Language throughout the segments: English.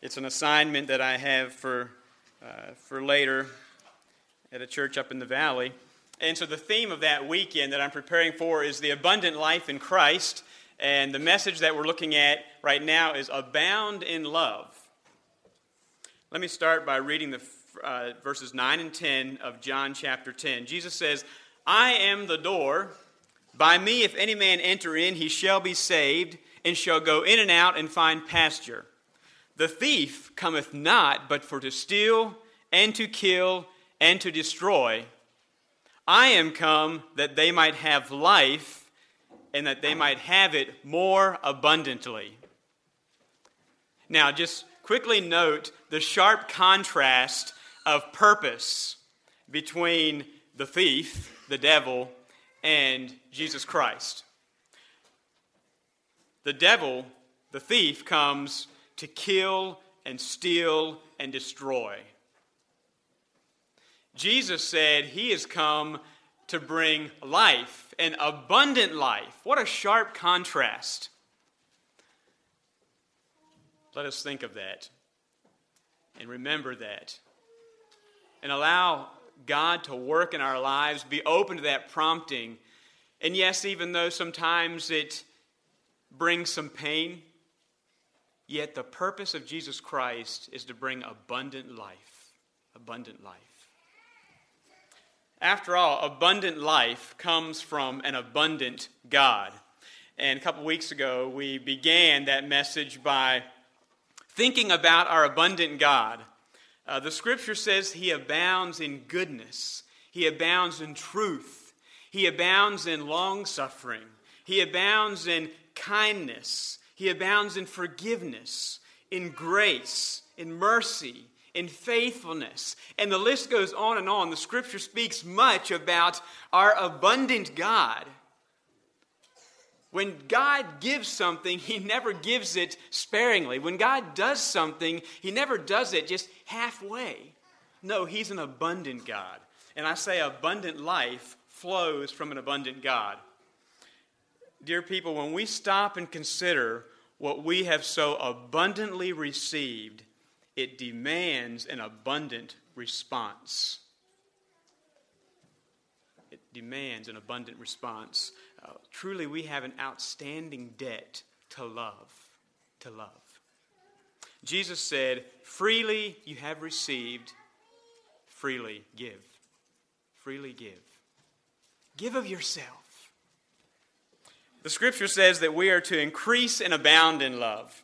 It's an assignment that I have for later at a church up in the valley. And so the theme of that weekend that I'm preparing for is the abundant life in Christ. And the message that we're looking at right now is abound in love. Let me start by reading the verses 9 and 10 of John chapter 10. Jesus says, "I am the door. By me, if any man enter in, he shall be saved, and shall go in and out and find pasture. The thief cometh not, but for to steal, and to kill, and to destroy. I am come that they might have life, and that they might have it more abundantly." Now, just quickly note the sharp contrast of purpose between the thief, the devil, and Jesus Christ. The devil, the thief, comes to kill and steal and destroy. Jesus said he has come to bring life, an abundant life. What a sharp contrast. Let us think of that and remember that and allow God to work in our lives, be open to that prompting. And yes, even though sometimes it brings some pain, yet the purpose of Jesus Christ is to bring abundant life. Abundant life. After all, abundant life comes from an abundant God. And a couple weeks ago, we began that message by thinking about our abundant God. The scripture says he abounds in goodness. He abounds in truth. He abounds in long-suffering. He abounds in kindness. He abounds in forgiveness, in grace, in mercy, in faithfulness. And the list goes on and on. The scripture speaks much about our abundant God. When God gives something, he never gives it sparingly. When God does something, he never does it just halfway. No, he's an abundant God. And I say abundant life flows from an abundant God. Dear people, when we stop and consider what we have so abundantly received, it demands an abundant response. It demands an abundant response. Truly, we have an outstanding debt to love, Jesus said, "Freely you have received, freely give." Freely give. Give of yourself. The scripture says that we are to increase and abound in love.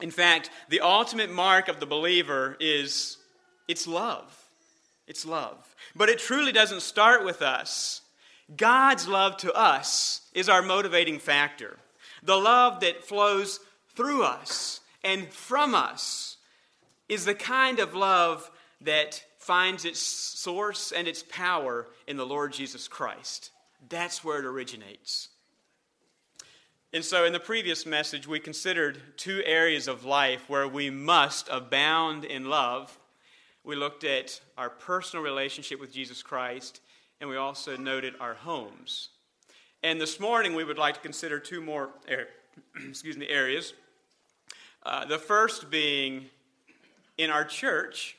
In fact, the ultimate mark of the believer is its love. It's love. But it truly doesn't start with us. God's love to us is our motivating factor. The love that flows through us and from us is the kind of love that finds its source and its power in the Lord Jesus Christ. That's where it originates. And so in the previous message, we considered two areas of life where we must abound in love. We looked at our personal relationship with Jesus Christ, and we also noted our homes. And this morning, we would like to consider two more areas. The first being in our church,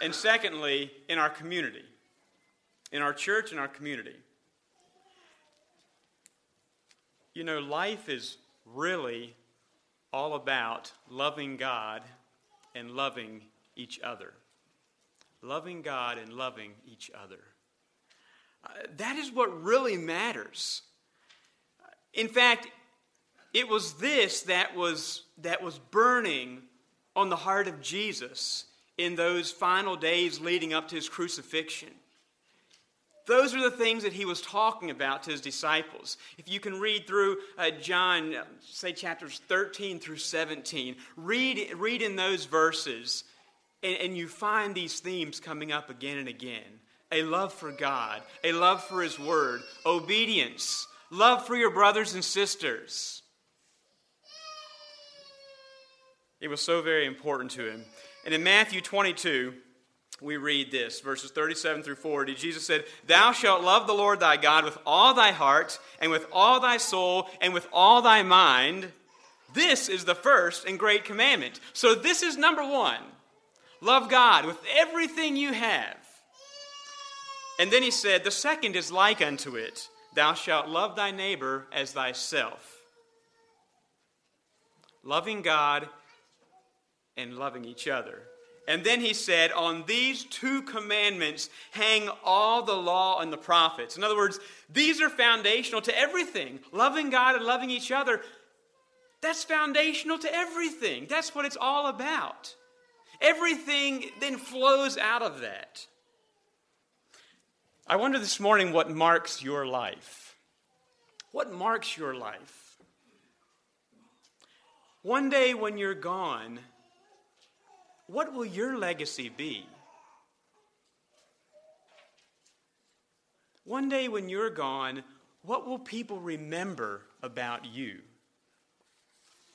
and secondly, in our community. In our church and our community. You know, life is really all about loving God and loving each other. Loving God and loving each other. That is what really matters. In fact, it was this that was burning on the heart of Jesus in those final days leading up to his crucifixion. Those are the things that he was talking about to his disciples. If you can read through John, say chapters 13 through 17, read in those verses, and you find these themes coming up again and again. A love for God, a love for his word, obedience, love for your brothers and sisters. It was so very important to him. And in Matthew 22, we read this, verses 37 through 40. Jesus said, "Thou shalt love the Lord thy God with all thy heart, and with all thy soul, and with all thy mind. This is the first and great commandment. So this is number one. Love God with everything you have. And then he said, the second is like unto it. Thou shalt love thy neighbor as thyself. Loving God and loving each other. And then he said, on these two commandments hang all the law and the prophets. In other words, these are foundational to everything. Loving God and loving each other, that's foundational to everything. That's what it's all about. Everything then flows out of that. I wonder this morning what marks your life. What marks your life? One day when you're gone, what will your legacy be? One day when you're gone, what will people remember about you?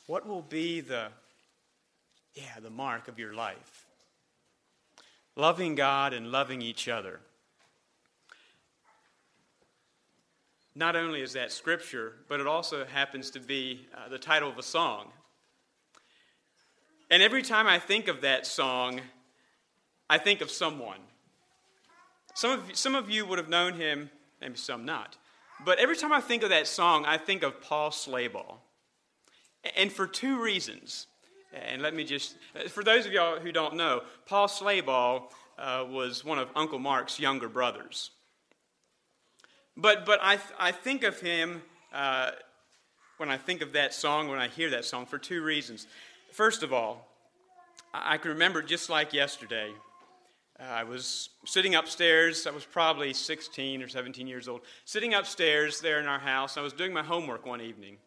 What will be the mark of your life? Loving God and loving each other. Not only is that scripture, but it also happens to be the title of a song. And every time I think of that song, I think of someone. Some of you would have known him, maybe some not. But every time I think of that song, I think of Paul Slayball. And for two reasons. And let me just, for those of y'all who don't know, Paul Slayball was one of Uncle Mark's younger brothers. But I think of him when I think of that song, when I hear that song, for two reasons. First of all, I can remember just like yesterday. I was sitting upstairs. I was probably 16 or 17 years old, sitting upstairs there in our house. I was doing my homework one evening.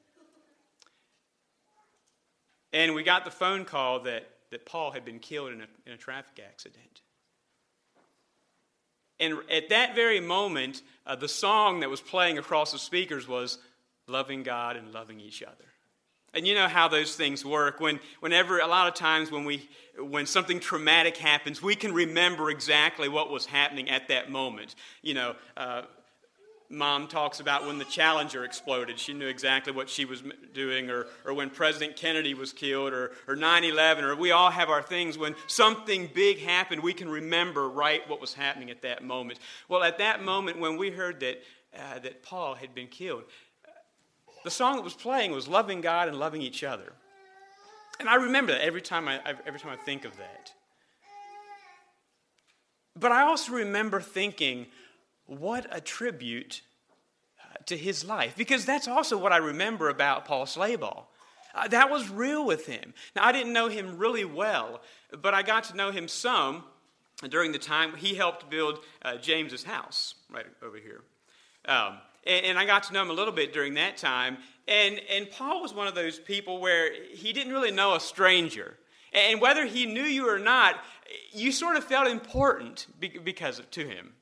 And we got the phone call that Paul had been killed in a traffic accident. And at that very moment, the song that was playing across the speakers was Loving God and Loving Each Other. And you know how those things work. Whenever, a lot of times when something traumatic happens, we can remember exactly what was happening at that moment. You know, Mom talks about when the Challenger exploded. She knew exactly what she was doing, or when President Kennedy was killed, or 9/11, or we all have our things. When something big happened, we can remember right what was happening at that moment. Well, at that moment when we heard that Paul had been killed, the song that was playing was Loving God and Loving Each Other. And I remember that every time I think of that. But I also remember thinking, what a tribute to his life. Because that's also what I remember about Paul Slayball. That was real with him. Now, I didn't know him really well, but I got to know him some during the time he helped build James's house right over here. And I got to know him a little bit during that time. And Paul was one of those people where he didn't really know a stranger. And whether he knew you or not, you sort of felt important to him.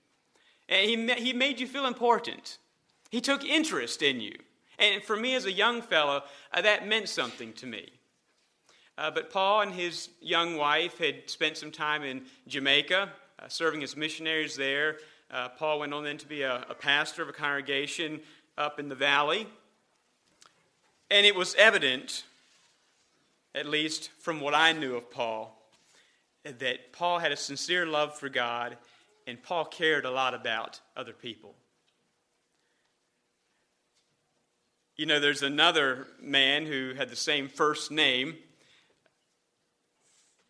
And he made you feel important. He took interest in you. And for me as a young fellow, that meant something to me. But Paul and his young wife had spent some time in Jamaica, serving as missionaries there. Paul went on then to be a pastor of a congregation up in the valley. And it was evident, at least from what I knew of Paul, that Paul had a sincere love for God. And Paul cared a lot about other people. You know, there's another man who had the same first name,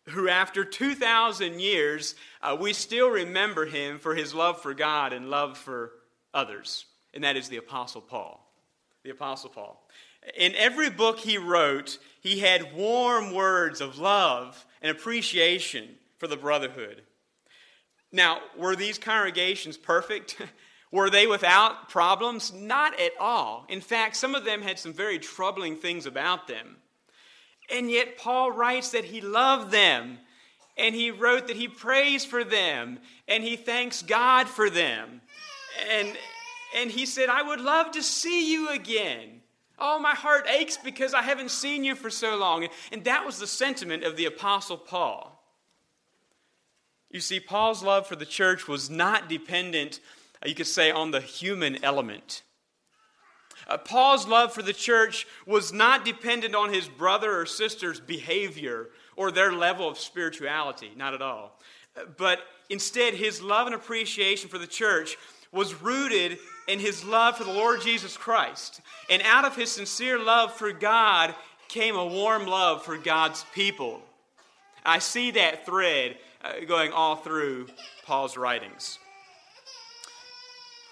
who after 2,000 years, we still remember him for his love for God and love for others. And that is the Apostle Paul. The Apostle Paul. In every book he wrote, he had warm words of love and appreciation for the brotherhood. Now, were these congregations perfect? Were they without problems? Not at all. In fact, some of them had some very troubling things about them. And yet Paul writes that he loved them, and he wrote that he prays for them, and he thanks God for them. And he said, I would love to see you again. Oh, my heart aches because I haven't seen you for so long. And that was the sentiment of the Apostle Paul. You see, Paul's love for the church was not dependent, you could say, on the human element. Paul's love for the church was not dependent on his brother or sister's behavior or their level of spirituality, not at all. But instead, his love and appreciation for the church was rooted in his love for the Lord Jesus Christ. And out of his sincere love for God came a warm love for God's people. I see that thread going all through Paul's writings.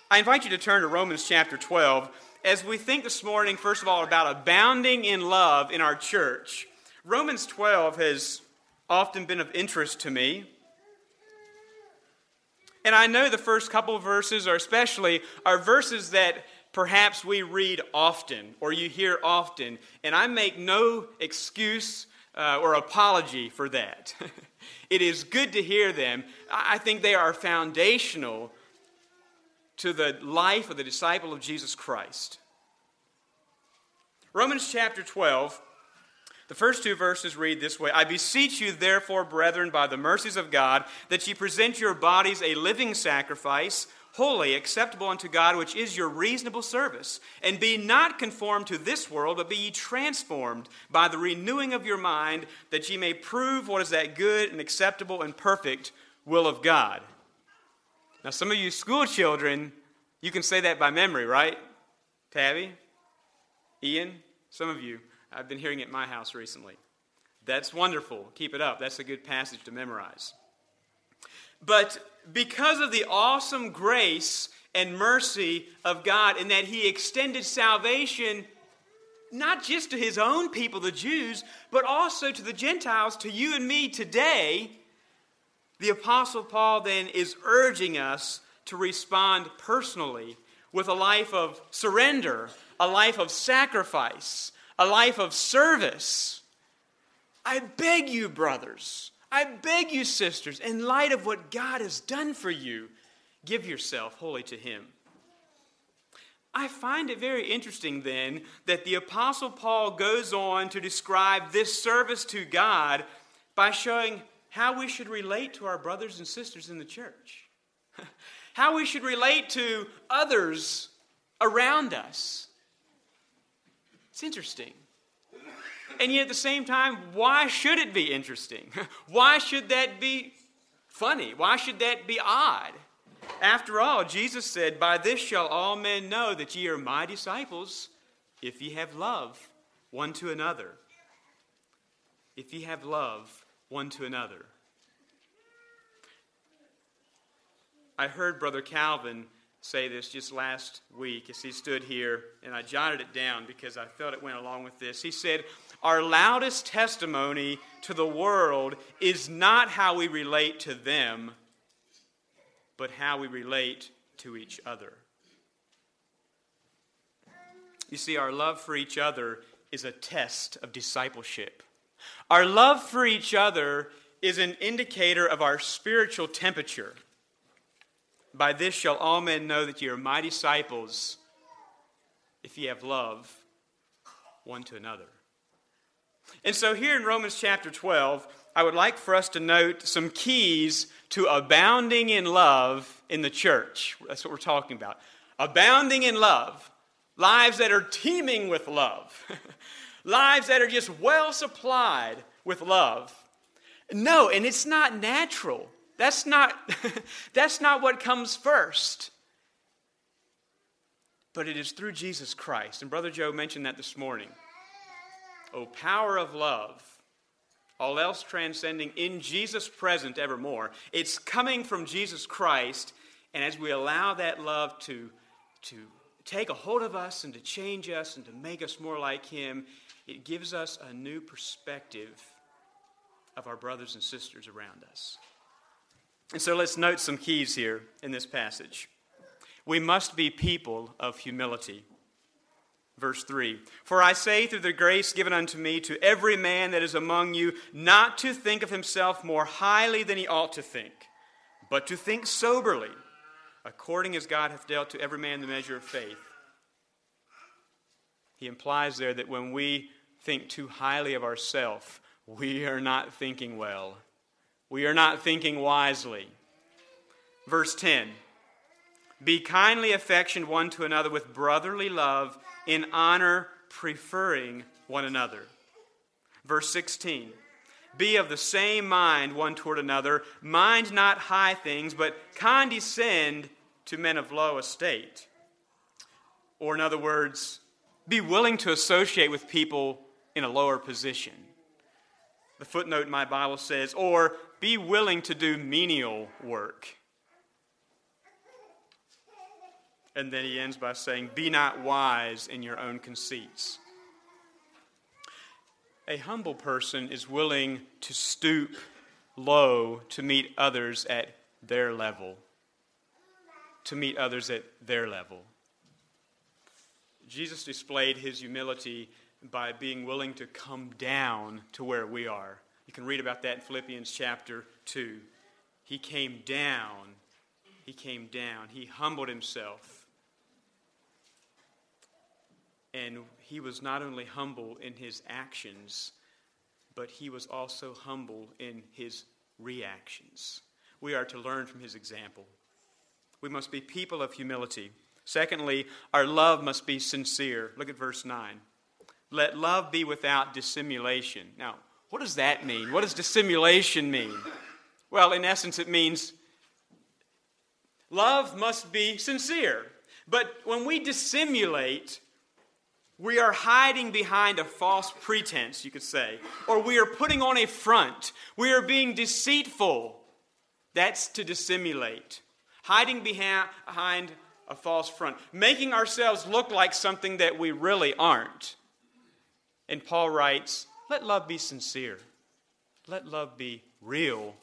I invite you to turn to Romans chapter 12 as we think this morning, first of all, about abounding in love in our church. Romans 12 has often been of interest to me. And I know the first couple of verses are verses that perhaps we read often or you hear often. And I make no excuse or apology for that. It is good to hear them. I think they are foundational to the life of the disciple of Jesus Christ. Romans chapter 12, the first two verses read this way: I beseech you, therefore, brethren, by the mercies of God, that ye present your bodies a living sacrifice, holy, acceptable unto God, which is your reasonable service. And be not conformed to this world, but be ye transformed by the renewing of your mind, that ye may prove what is that good and acceptable and perfect will of God. Now, some of you school children, you can say that by memory, right? Tabby? Ian? Some of you. I've been hearing it at my house recently. That's wonderful. Keep it up. That's a good passage to memorize. But because of the awesome grace and mercy of God, in that he extended salvation not just to his own people, the Jews, but also to the Gentiles, to you and me today, the Apostle Paul then is urging us to respond personally with a life of surrender, a life of sacrifice, a life of service. I beg you, brothers, I beg you, sisters, in light of what God has done for you, give yourself wholly to him. I find it very interesting then that the Apostle Paul goes on to describe this service to God by showing how we should relate to our brothers and sisters in the church, how we should relate to others around us. It's interesting. And yet at the same time, why should it be interesting? Why should that be funny? Why should that be odd? After all, Jesus said, by this shall all men know that ye are my disciples, if ye have love one to another. If ye have love one to another. I heard Brother Calvin say this just last week as he stood here, and I jotted it down because I felt it went along with this. He said, our loudest testimony to the world is not how we relate to them, but how we relate to each other. You see, our love for each other is a test of discipleship. Our love for each other is an indicator of our spiritual temperature. By this shall all men know that ye are my disciples, if ye have love one to another. And so here in Romans chapter 12, I would like for us to note some keys to abounding in love in the church. That's what we're talking about. Abounding in love. Lives that are teeming with love. Lives that are just well supplied with love. No, and it's not natural. That's not what comes first. But it is through Jesus Christ. And Brother Joe mentioned that this morning. O power of love, all else transcending, in Jesus present evermore. It's coming from Jesus Christ. And as we allow that love to take a hold of us and to change us and to make us more like him, it gives us a new perspective of our brothers and sisters around us. And so let's note some keys here in this passage. We must be people of humility. Verse 3, for I say through the grace given unto me to every man that is among you, not to think of himself more highly than he ought to think, but to think soberly, according as God hath dealt to every man the measure of faith. He implies there that when we think too highly of ourselves, we are not thinking well. We are not thinking wisely. Verse 10, be kindly affectioned one to another with brotherly love in honor, preferring one another. Verse 16, be of the same mind one toward another. Mind not high things, but condescend to men of low estate. Or in other words, be willing to associate with people in a lower position. The footnote in my Bible says, or be willing to do menial work. And then he ends by saying, be not wise in your own conceits. A humble person is willing to stoop low to meet others at their level. Jesus displayed his humility by being willing to come down to where we are. You can read about that in Philippians chapter 2. He came down. He humbled himself. And he was not only humble in his actions, but he was also humble in his reactions. We are to learn from his example. We must be people of humility. Secondly, our love must be sincere. Look at verse 9. Let love be without dissimulation. Now, what does that mean? What does dissimulation mean? Well, in essence, it means love must be sincere. But when we dissimulate, we are hiding behind a false pretense, you could say, or we are putting on a front. We are being deceitful. That's to dissimulate. Hiding behind a false front. Making ourselves look like something that we really aren't. And Paul writes, let love be sincere. Let love be real.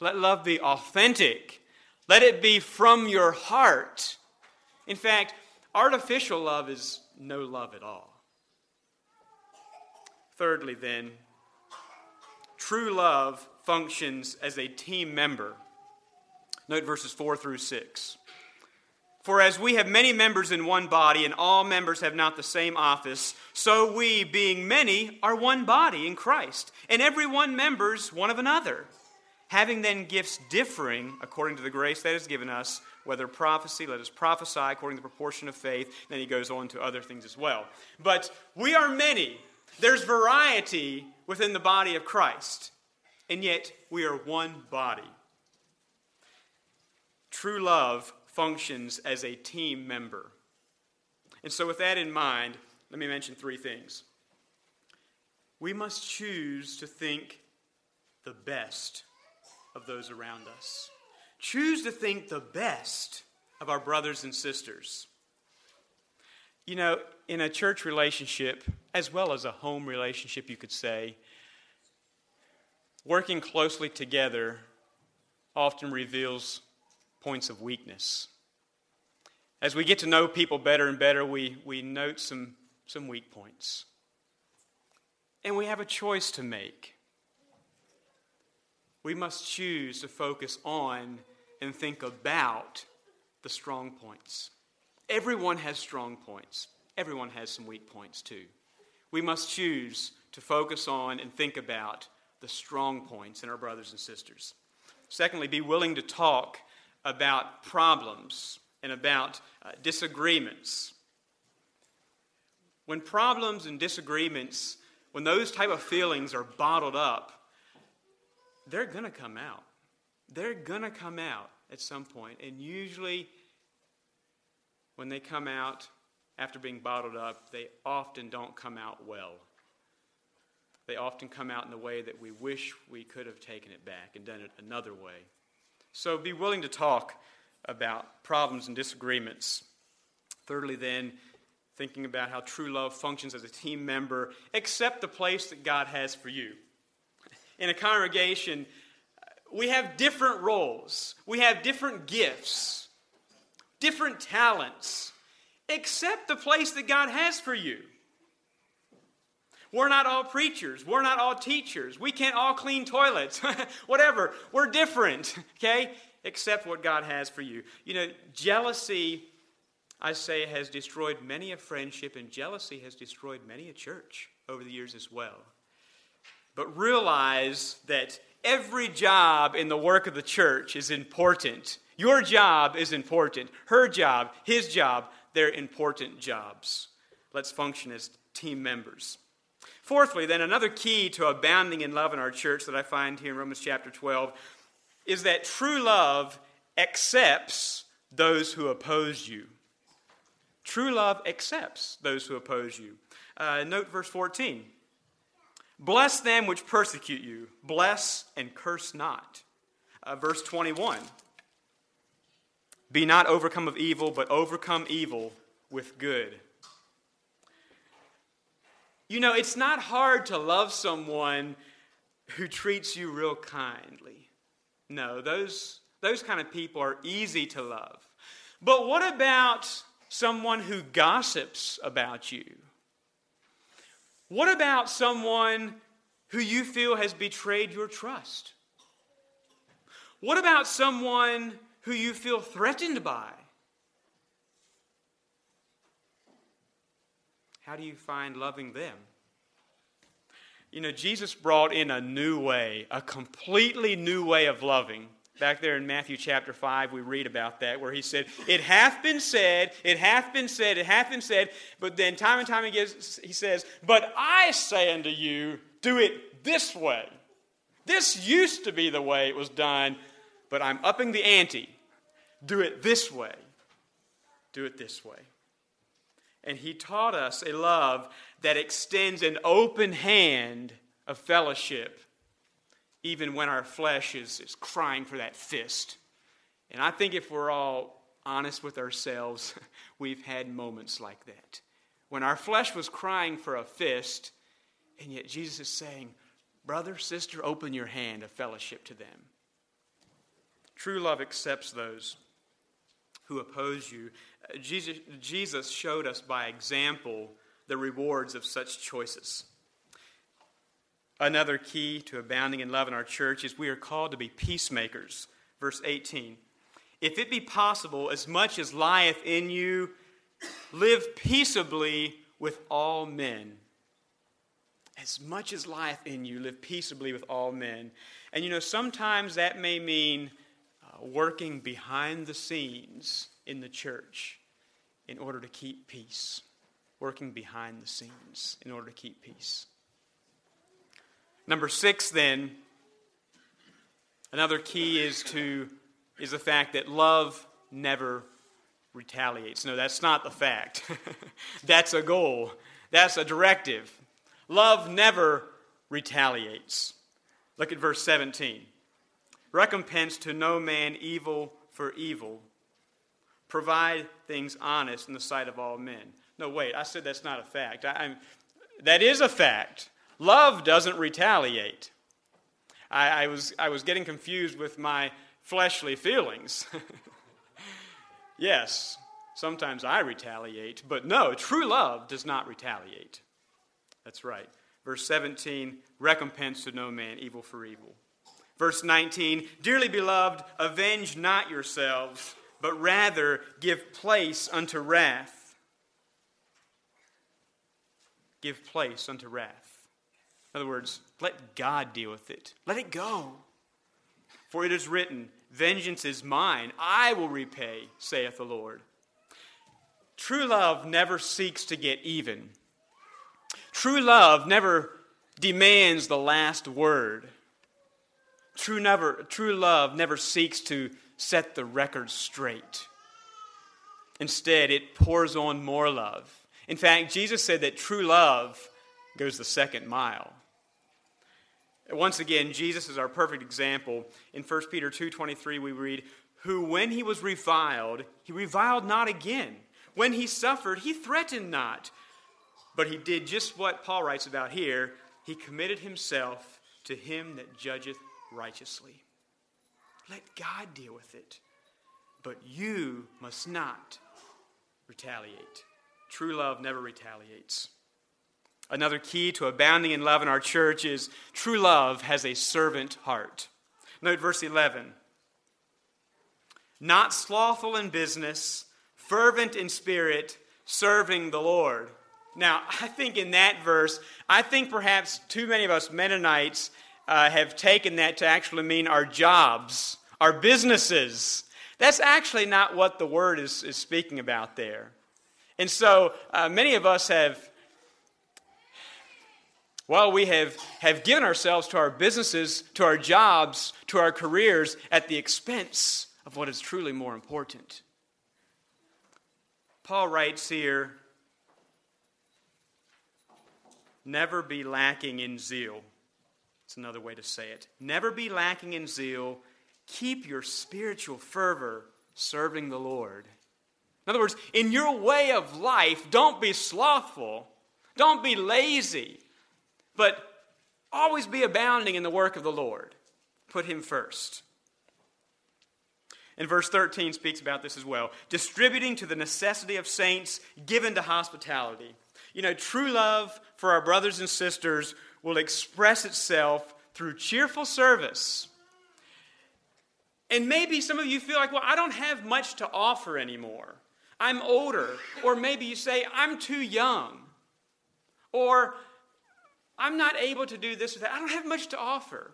Let love be authentic. Let it be from your heart. In fact, artificial love is no love at all. Thirdly, then, true love functions as a team member. Note verses 4 through 6. For as we have many members in one body, and all members have not the same office, so we, being many, are one body in Christ, and every one members one of another. Having then gifts differing according to the grace that is given us, whether prophecy, let us prophesy according to the proportion of faith. Then he goes on to other things as well. But we are many. There's variety within the body of Christ. And yet we are one body. True love functions as a team member. And so with that in mind, let me mention three things. We must choose to think the best of those around us. Choose to think the best of our brothers and sisters. You know, in a church relationship, as well as a home relationship, you could say, working closely together often reveals points of weakness. As we get to know people better and better, we note some weak points. And we have a choice to make. We must choose to focus on and think about the strong points. Everyone has strong points. Everyone has some weak points too. We must choose to focus on and think about the strong points in our brothers and sisters. Secondly, be willing to talk about problems and about disagreements. When problems and disagreements, when those type of feelings are bottled up, they're going to come out. They're going to come out at some point. And usually when they come out after being bottled up, they often don't come out well. They often come out in the way that we wish we could have taken it back and done it another way. So be willing to talk about problems and disagreements. Thirdly, then, thinking about how true love functions as a team member, accept the place that God has for you. In a congregation, we have different roles. We have different gifts, different talents. Accept the place that God has for you. We're not all preachers. We're not all teachers. We can't all clean toilets. Whatever. We're different, okay? Accept what God has for you. You know, jealousy, I say, has destroyed many a friendship, and jealousy has destroyed many a church over the years as well. But realize that every job in the work of the church is important. Your job is important. Her job, his job, they're important jobs. Let's function as team members. Fourthly, then, another key to abounding in love in our church that I find here in Romans chapter 12 is that true love accepts those who oppose you. True love accepts those who oppose you. Note verse 14. Bless them which persecute you. Bless and curse not. Verse 21. Be not overcome of evil, but overcome evil with good. You know, it's not hard to love someone who treats you real kindly. No, those kind of people are easy to love. But what about someone who gossips about you? What about someone who you feel has betrayed your trust? What about someone who you feel threatened by? How do you find loving them? You know, Jesus brought in a new way, a completely new way of loving. Back there in Matthew chapter 5, we read about that, where he said, it hath been said, it hath been said, it hath been said. But then time and time again, he says, but I say unto you, do it this way. This used to be the way it was done, but I'm upping the ante. Do it this way. Do it this way. And he taught us a love that extends an open hand of fellowship, even when our flesh is crying for that fist. And I think if we're all honest with ourselves, we've had moments like that, when our flesh was crying for a fist, and yet Jesus is saying, brother, sister, open your hand of fellowship to them. True love accepts those who oppose you. Jesus showed us by example the rewards of such choices. Another key to abounding in love in our church is we are called to be peacemakers. Verse 18, if it be possible, as much as lieth in you, live peaceably with all men. As much as lieth in you, live peaceably with all men. And you know, sometimes that may mean working behind the scenes in the church in order to keep peace. Working behind the scenes in order to keep peace. Number 6, then, another key is the fact that love never retaliates. No, that's not the fact. That's a goal. That's a directive. Love never retaliates. Look at verse 17. Recompense to no man evil for evil. Provide things honest in the sight of all men. No, wait, I said that's not a fact. That is a fact. Love doesn't retaliate. I was getting confused with my fleshly feelings. Yes, sometimes I retaliate, but no, true love does not retaliate. That's right. Verse 17, recompense to no man evil for evil. Verse 19, dearly beloved, avenge not yourselves, but rather give place unto wrath. Give place unto wrath. In other words, let God deal with it. Let it go. For it is written, vengeance is mine, I will repay, saith the Lord. True love never seeks to get even. True love never demands the last word. True love never seeks to set the record straight. Instead, it pours on more love. In fact, Jesus said that true love goes the second mile. Once again, Jesus is our perfect example. In 1 Peter 2:23, we read, who when he was reviled, he reviled not again. When he suffered, he threatened not. But he did just what Paul writes about here. He committed himself to him that judgeth righteously. Let God deal with it. But you must not retaliate. True love never retaliates. Another key to abounding in love in our church is true love has a servant heart. Note verse 11. Not slothful in business, fervent in spirit, serving the Lord. Now, I think in that verse, perhaps too many of us Mennonites have taken that to actually mean our jobs, our businesses. That's actually not what the word is speaking about there. And so many of us have given ourselves to our businesses, to our jobs, to our careers at the expense of what is truly more important. Paul writes here, never be lacking in zeal. It's another way to say it. Never be lacking in zeal. Keep your spiritual fervor serving the Lord. In other words, in your way of life, don't be slothful. Don't be lazy. But always be abounding in the work of the Lord. Put him first. And verse 13 speaks about this as well. Distributing to the necessity of saints, given to hospitality. You know, true love for our brothers and sisters will express itself through cheerful service. And maybe some of you feel like, well, I don't have much to offer anymore. I'm older. Or maybe you say, I'm too young. Or I'm not able to do this or that. I don't have much to offer.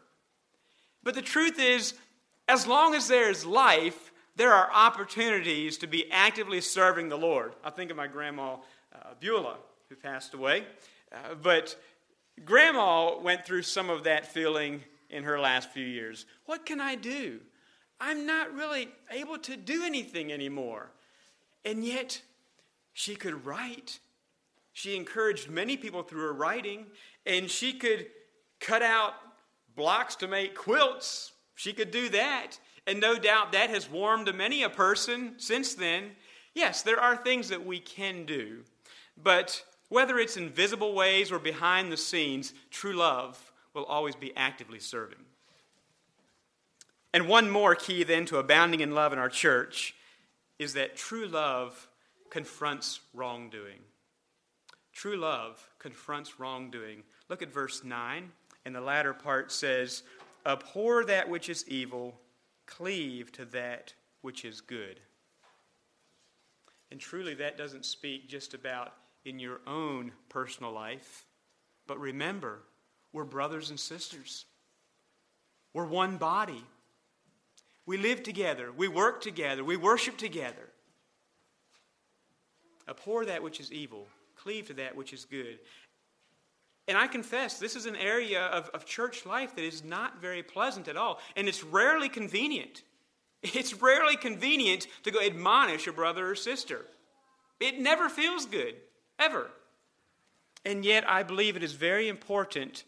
But the truth is, as long as there is life, there are opportunities to be actively serving the Lord. I think of my grandma, Beulah, who passed away. But grandma went through some of that feeling in her last few years. What can I do? I'm not really able to do anything anymore. And yet, she could write. She encouraged many people through her writing, and she could cut out blocks to make quilts. She could do that, and no doubt that has warmed many a person since then. Yes, there are things that we can do, but whether it's in visible ways or behind the scenes, true love will always be actively serving. And one more key then to abounding in love in our church is that true love confronts wrongdoing. True love confronts wrongdoing. Look at verse 9, and the latter part says, abhor that which is evil, cleave to that which is good. And truly that doesn't speak just about in your own personal life, but remember, we're brothers and sisters. We're one body. We live together, we work together, we worship together. Abhor that which is evil. Cleave to that which is good. And I confess, this is an area of church life that is not very pleasant at all. And it's rarely convenient. It's rarely convenient to go admonish a brother or sister. It never feels good, ever. And yet I believe it is very important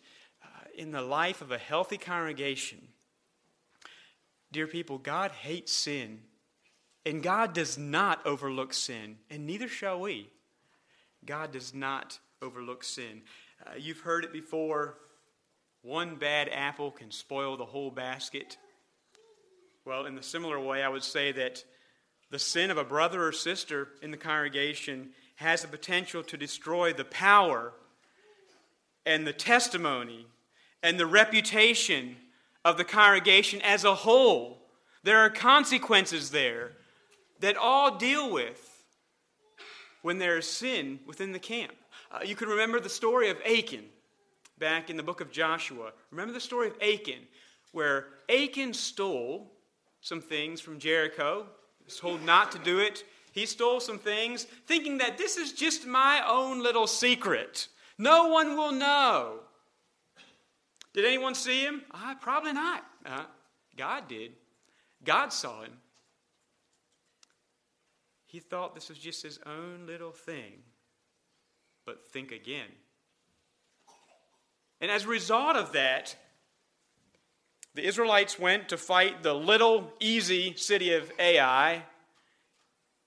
in the life of a healthy congregation. Dear people, God hates sin. And God does not overlook sin. And neither shall we. God does not overlook sin. You've heard it before. One bad apple can spoil the whole basket. Well, in a similar way, I would say that the sin of a brother or sister in the congregation has the potential to destroy the power and the testimony and the reputation of the congregation as a whole. There are consequences there that all deal with when there is sin within the camp. You can remember the story of Achan back in the book of Joshua. Remember the story of Achan, where Achan stole some things from Jericho. He was told not to do it. He stole some things, thinking that this is just my own little secret. No one will know. Did anyone see him? Probably not. God did. God saw him. He thought this was just his own little thing. But think again. And as a result of that, the Israelites went to fight the little, easy city of Ai,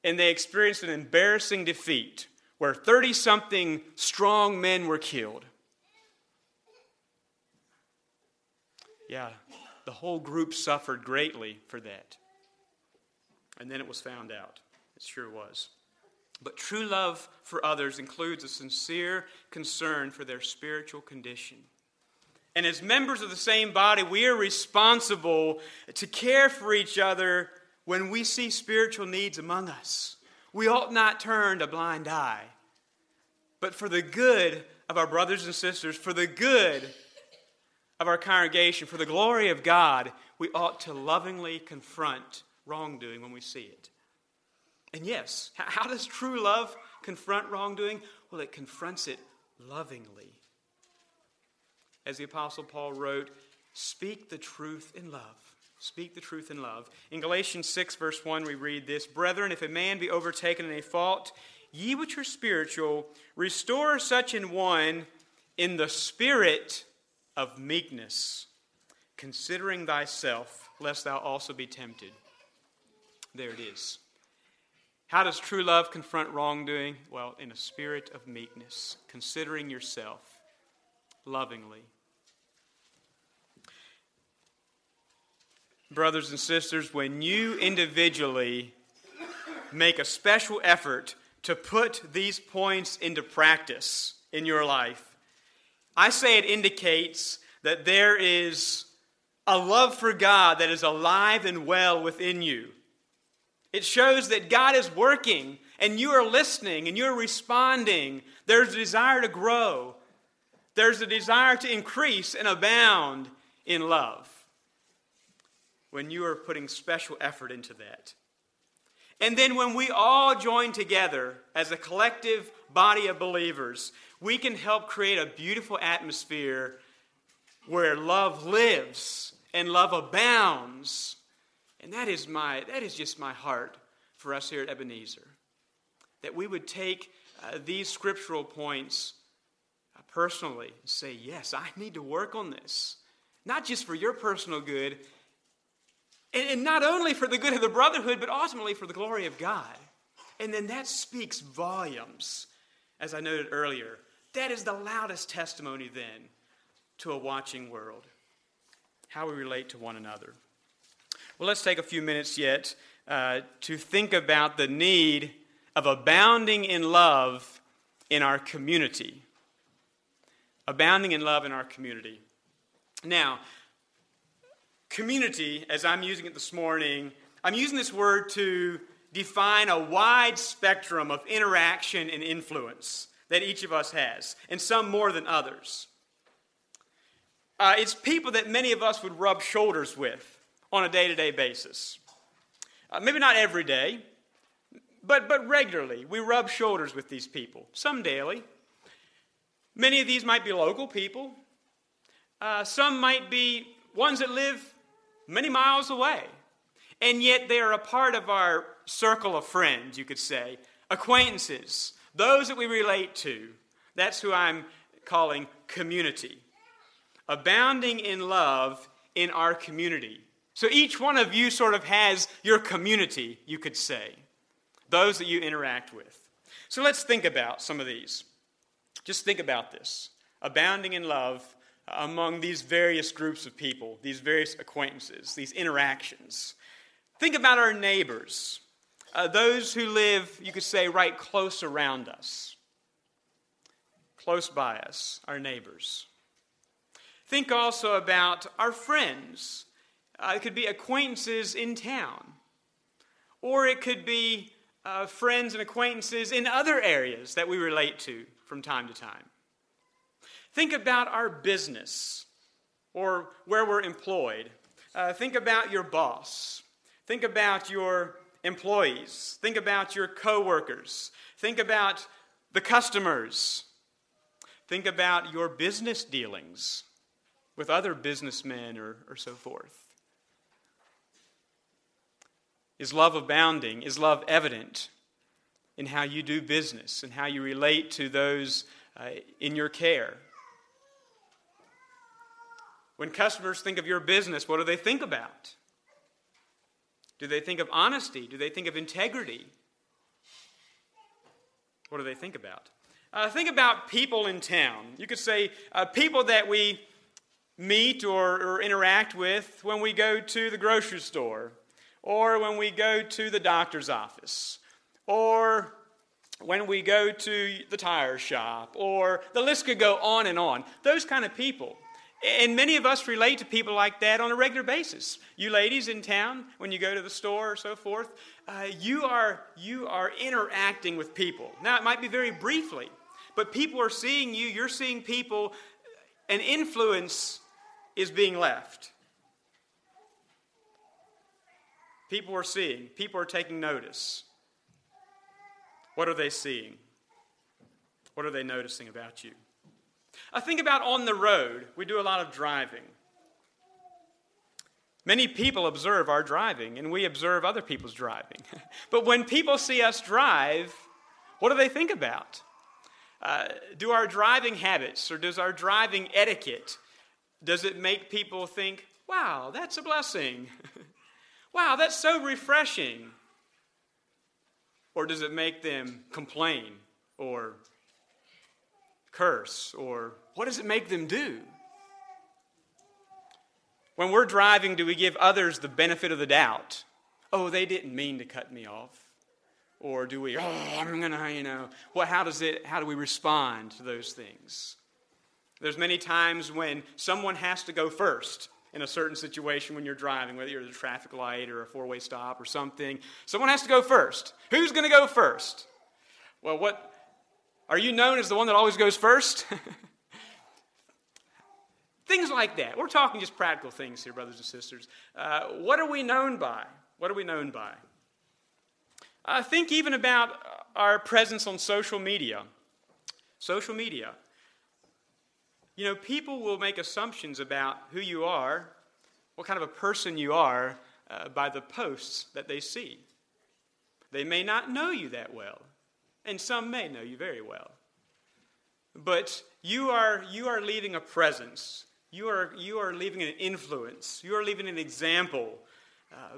and they experienced an embarrassing defeat where 30-something strong men were killed. Yeah, the whole group suffered greatly for that. And then it was found out. It sure was. But true love for others includes a sincere concern for their spiritual condition. And as members of the same body, we are responsible to care for each other when we see spiritual needs among us. We ought not turn a blind eye, but for the good of our brothers and sisters, for the good of our congregation, for the glory of God, we ought to lovingly confront wrongdoing when we see it. And yes, how does true love confront wrongdoing? Well, it confronts it lovingly. As the Apostle Paul wrote, speak the truth in love. Speak the truth in love. In Galatians 6, verse 1, we read this, Brethren, if a man be overtaken in a fault, ye which are spiritual, restore such an one in the spirit of meekness, considering thyself, lest thou also be tempted. There it is. How does true love confront wrongdoing? Well, in a spirit of meekness, considering yourself lovingly. Brothers and sisters, when you individually make a special effort to put these points into practice in your life, I say it indicates that there is a love for God that is alive and well within you. It shows that God is working and you are listening and you're responding. There's a desire to grow. There's a desire to increase and abound in love when you are putting special effort into that. And then when we all join together as a collective body of believers, we can help create a beautiful atmosphere where love lives and love abounds. And that is just my heart for us here at Ebenezer, that we would take these scriptural points personally and say, yes, I need to work on this, not just for your personal good, and not only for the good of the brotherhood, but ultimately for the glory of God. And then that speaks volumes, as I noted earlier. That is the loudest testimony then to a watching world, how we relate to one another. Well, let's take a few minutes yet to think about the need of abounding in love in our community. Abounding in love in our community. Now, community, as I'm using it this morning, I'm using this word to define a wide spectrum of interaction and influence that each of us has, and some more than others. It's people that many of us would rub shoulders with on a day-to-day basis. Maybe not every day, but regularly we rub shoulders with these people, some daily. Many of these might be local people. Some might be ones that live many miles away. And yet they are a part of our circle of friends, you could say. Acquaintances, those that we relate to. That's who I'm calling community. Abounding in love in our community. So each one of you sort of has your community, you could say. Those that you interact with. So let's think about some of these. Just think about this. Abounding in love among these various groups of people, these various acquaintances, these interactions. Think about our neighbors, those who live, you could say, right close around us, close by us, our neighbors. Think also about our friends. It could be acquaintances in town, or it could be friends and acquaintances in other areas that we relate to from time to time. Think about our business or where we're employed. Think about your boss. Think about your employees. Think about your coworkers. Think about the customers. Think about your business dealings with other businessmen or so forth. Is love abounding? Is love evident in how you do business and how you relate to those in your care? When customers think of your business, what do they think about? Do they think of honesty? Do they think of integrity? What do they think about? Think about people in town. You could say people that we meet or interact with when we go to the grocery store, or when we go to the doctor's office, or when we go to the tire shop, or the list could go on and on. Those kind of people. And many of us relate to people like that on a regular basis. You ladies in town, when you go to the store or so forth, you are interacting with people. Now, it might be very briefly, but people are seeing you, you're seeing people, an influence is being left. People are seeing, people are taking notice. What are they seeing? What are they noticing about you? I think about on the road, we do a lot of driving. Many people observe our driving, and we observe other people's driving. But when people see us drive, what do they think about? Do our driving habits or does our driving etiquette, does it make people think, wow, that's a blessing. Wow, that's so refreshing. Or does it make them complain or curse? Or what does it make them do? When we're driving, do we give others the benefit of the doubt? Oh, they didn't mean to cut me off. Or do we, I'm going to, how do we respond to those things? There's many times when someone has to go first in a certain situation when you're driving, whether you're at a traffic light or a four-way stop or something. Someone has to go first. Who's going to go first? Well, what are you known as the one that always goes first? Things like that. We're talking just practical things here, brothers and sisters. What are we known by? What are we known by? I think even about our presence on social media. Social media. You know, people will make assumptions about who you are, what kind of a person you are, by the posts that they see. They may not know you that well, and some may know you very well. But you are leaving a presence. You are leaving an influence. You are leaving an example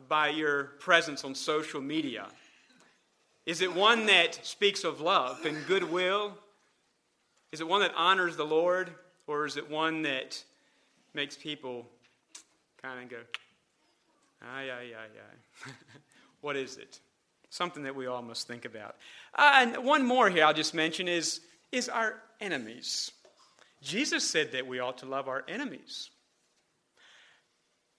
by your presence on social media. Is it one that speaks of love and goodwill? Is it one that honors the Lord? Or is it one that makes people kind of go, ay. What is it? Something that we all must think about. And one more here I'll just mention is our enemies. Jesus said that we ought to love our enemies.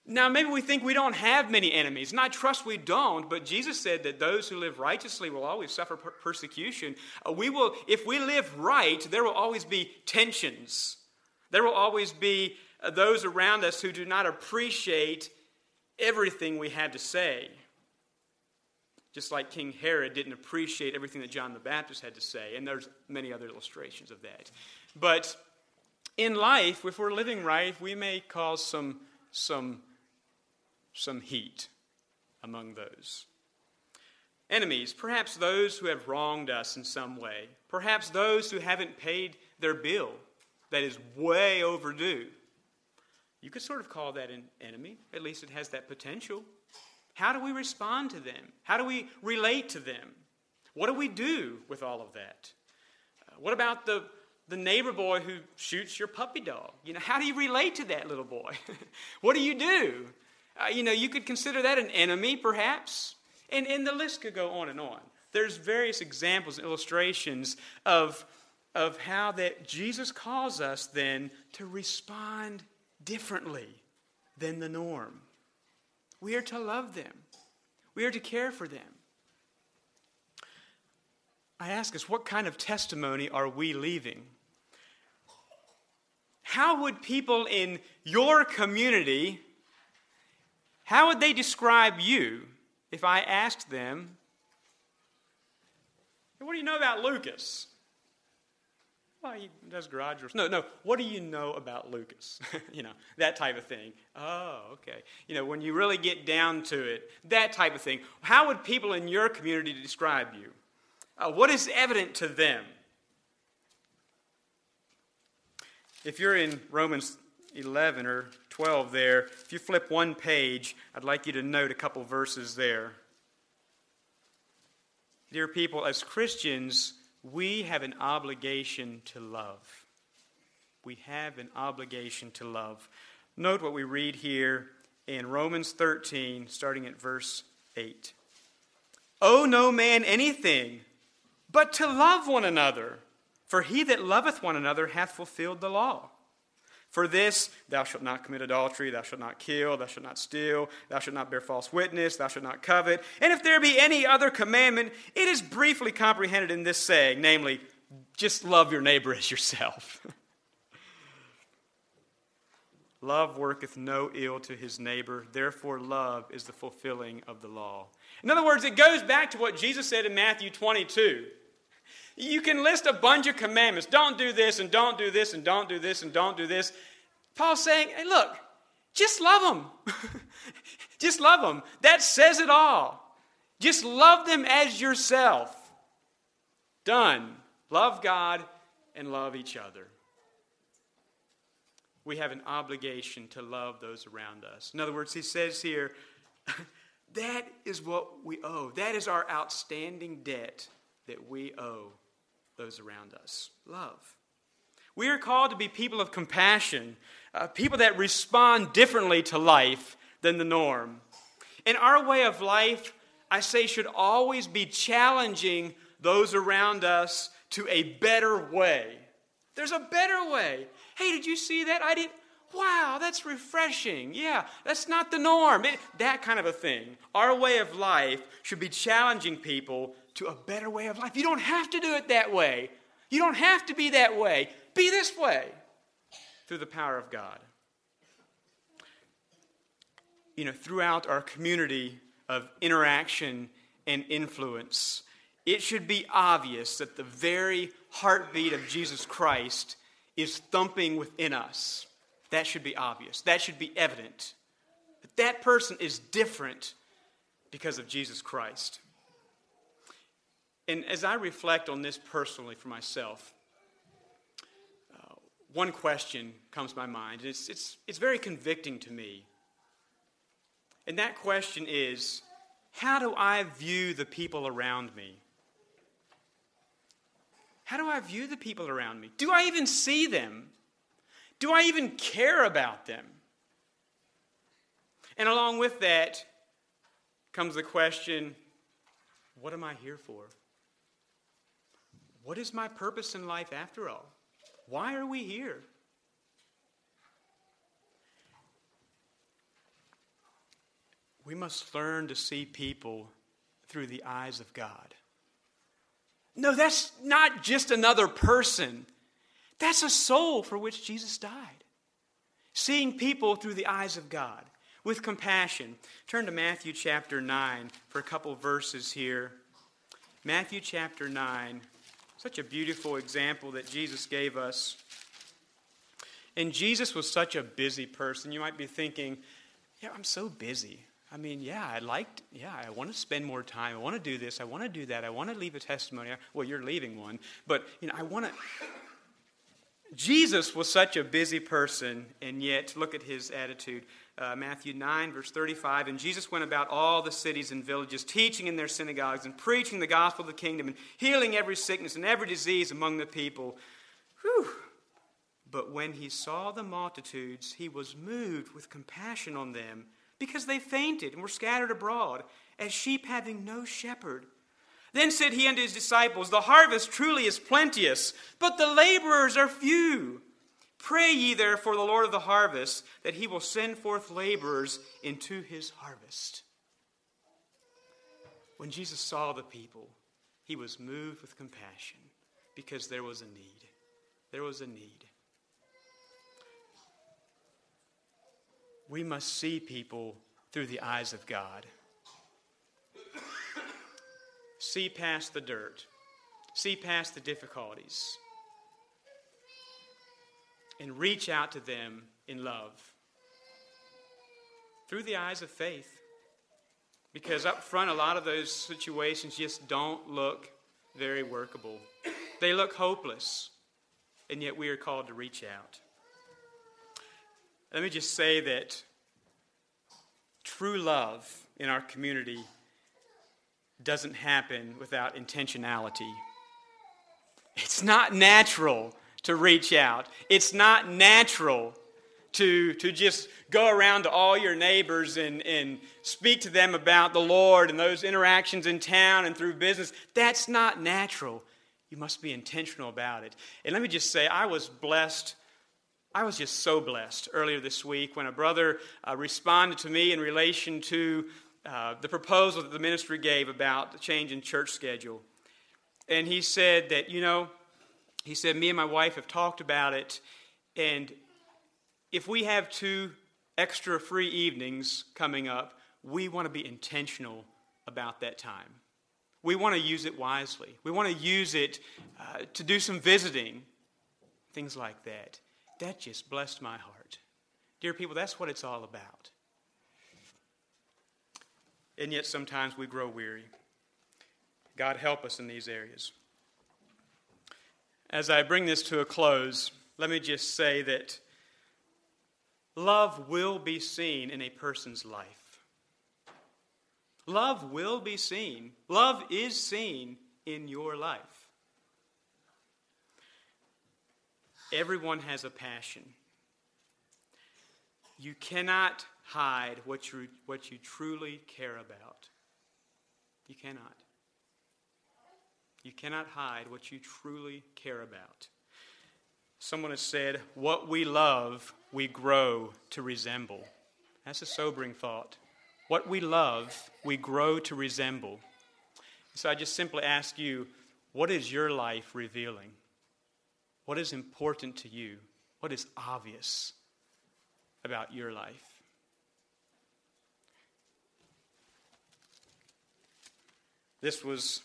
Now, maybe we think we don't have many enemies, and I trust we don't, but Jesus said that those who live righteously will always suffer persecution. If we live right, there will always be tensions. There will always be those around us who do not appreciate everything we have to say. Just like King Herod didn't appreciate everything that John the Baptist had to say, and there's many other illustrations of that. But in life, if we're living right, we may cause some heat among those. Enemies, perhaps those who have wronged us in some way, perhaps those who haven't paid their bill that is way overdue. You could sort of call that an enemy. At least it has that potential. How do we respond to them? How do we relate to them? What do we do with all of that? What about the neighbor boy who shoots your puppy dog? You know, how do you relate to that little boy? What do you do? You could consider that an enemy, perhaps. And the list could go on and on. There's various examples and illustrations of how that Jesus calls us then to respond differently than the norm. We are to love them. We are to care for them. I ask us, what kind of testimony are we leaving? How would people in your community, how would they describe you if I asked them, hey, what do you know about Lucas? Well, he does garage doors. No, what do you know about Lucas? That type of thing. Oh, okay. When you really get down to it, that type of thing. How would people in your community describe you? What is evident to them? If you're in Romans 11 or 12 there, if you flip one page, I'd like you to note a couple verses there. Dear people, as Christians, we have an obligation to love. We have an obligation to love. Note what we read here in Romans 13, starting at verse 8. Owe no man anything but to love one another. For he that loveth one another hath fulfilled the law. For this, thou shalt not commit adultery, thou shalt not kill, thou shalt not steal, thou shalt not bear false witness, thou shalt not covet. And if there be any other commandment, it is briefly comprehended in this saying, namely, just love your neighbor as yourself. Love worketh no ill to his neighbor, therefore love is the fulfilling of the law. In other words, it goes back to what Jesus said in Matthew 22. You can list a bunch of commandments. Don't do this and don't do this and don't do this and don't do this. Paul's saying, hey, look, just love them. Just love them. That says it all. Just love them as yourself. Done. Love God and love each other. We have an obligation to love those around us. In other words, he says here, that is what we owe. That is our outstanding debt that we owe those around us. Love. We are called to be people of compassion, people that respond differently to life than the norm. And our way of life, I say, should always be challenging those around us to a better way. There's a better way. Hey, did you see that? I didn't. Wow, that's refreshing. Yeah, that's not the norm. That kind of a thing. Our way of life should be challenging people to a better way of life. You don't have to do it that way. You don't have to be that way. Be this way through the power of God. You know, throughout our community of interaction and influence, it should be obvious that the very heartbeat of Jesus Christ is thumping within us. That should be obvious. That should be evident. But that person is different because of Jesus Christ. And as I reflect on this personally for myself, one question comes to my mind, and it's very convicting to me. And that question is, how do I view the people around me? How do I view the people around me? Do I even see them? Do I even care about them? And along with that comes the question, what am I here for? What is my purpose in life after all? Why are we here? We must learn to see people through the eyes of God. No, that's not just another person. That's a soul for which Jesus died. Seeing people through the eyes of God with compassion. Turn to Matthew chapter 9 for a couple verses here. Matthew chapter 9, such a beautiful example that Jesus gave us. And Jesus was such a busy person. You might be thinking, yeah, I'm so busy. I mean, I want to spend more time. I want to do this. I want to do that. I want to leave a testimony. Well, you're leaving one. But, I want to. Jesus was such a busy person, and yet look at his attitude. Matthew 9, verse 35, and Jesus went about all the cities and villages, teaching in their synagogues and preaching the gospel of the kingdom and healing every sickness and every disease among the people. Whew. But when he saw the multitudes, he was moved with compassion on them, because they fainted and were scattered abroad, as sheep having no shepherd. Then said he unto his disciples, the harvest truly is plenteous, but the laborers are few. Pray ye therefore the Lord of the harvest, that he will send forth laborers into his harvest. When Jesus saw the people, he was moved with compassion, because there was a need. There was a need. We must see people through the eyes of God. See past the dirt. See past the difficulties. And reach out to them in love. Through the eyes of faith. Because up front, a lot of those situations just don't look very workable. They look hopeless. And yet we are called to reach out. Let me just say that true love in our community doesn't happen without intentionality. It's not natural to reach out. It's not natural to just go around to all your neighbors and speak to them about the Lord and those interactions in town and through business. That's not natural. You must be intentional about it. And let me just say, I was just so blessed earlier this week when a brother responded to me in relation to the proposal that the ministry gave about the change in church schedule. And he said that, me and my wife have talked about it, and if we have 2 extra free evenings coming up, we want to be intentional about that time. we want to use it wisely. We want to use it to do some visiting, things like that. That just blessed my heart. Dear people, that's what it's all about. And yet sometimes we grow weary. God help us in these areas. As I bring this to a close, let me just say that love will be seen in a person's life. Love will be seen. Love is seen in your life. Everyone has a passion. You cannot hide what you truly care about. You cannot. You cannot hide what you truly care about. Someone has said, what we love, we grow to resemble. That's a sobering thought. What we love, we grow to resemble. So I just simply ask you, what is your life revealing? What is important to you? What is obvious about your life? This was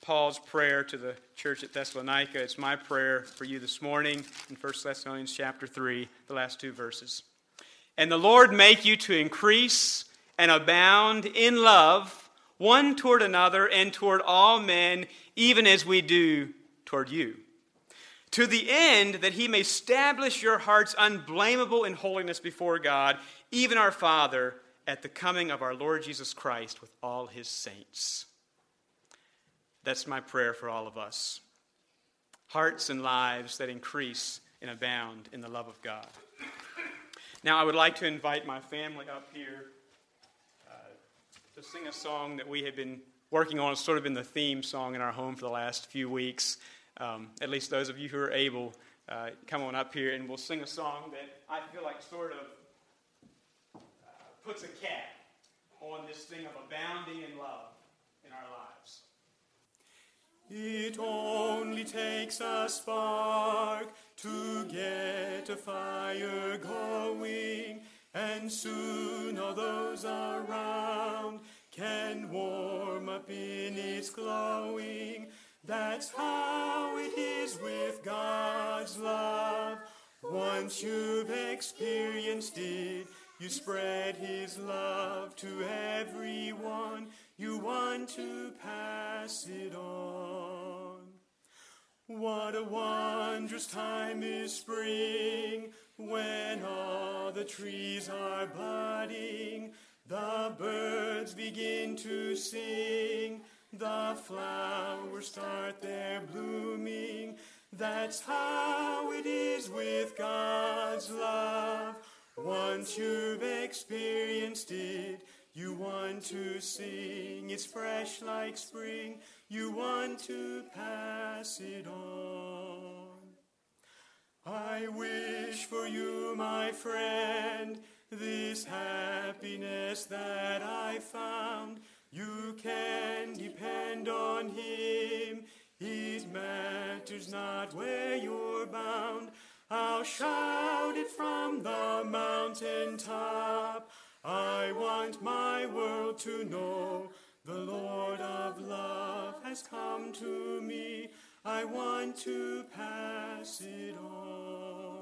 Paul's prayer to the church at Thessalonica. It's my prayer for you this morning in 1 Thessalonians chapter 3, the last two verses. And the Lord make you to increase and abound in love, one toward another and toward all men, even as we do toward you, to the end that he may establish your hearts unblameable in holiness before God, even our Father, at the coming of our Lord Jesus Christ with all his saints. That's my prayer for all of us. Hearts and lives that increase and abound in the love of God. Now, I would like to invite my family up here to sing a song that we have been working on. It's sort of been the theme song in our home for the last few weeks. At least those of you who are able, come on up here and we'll sing a song that I feel like sort of puts a cap on this thing of abounding in love in our lives. It only takes a spark to get a fire going, and soon all those around can warm up in its glowing. That's how it is with God's love. Once you've experienced it, you spread his love to everyone. You want to pass it on. What a wondrous time is spring, when all the trees are budding, the birds begin to sing, the flowers start their blooming. That's how it is with God's love. Once you've experienced it, you want to sing. It's fresh like spring. You want to pass it on. I wish for you, my friend, this happiness that I found. You can depend on him. It matters not where you're bound. I'll shout it from the mountain top. I want my world to know the Lord of love has come to me. I want to pass it on.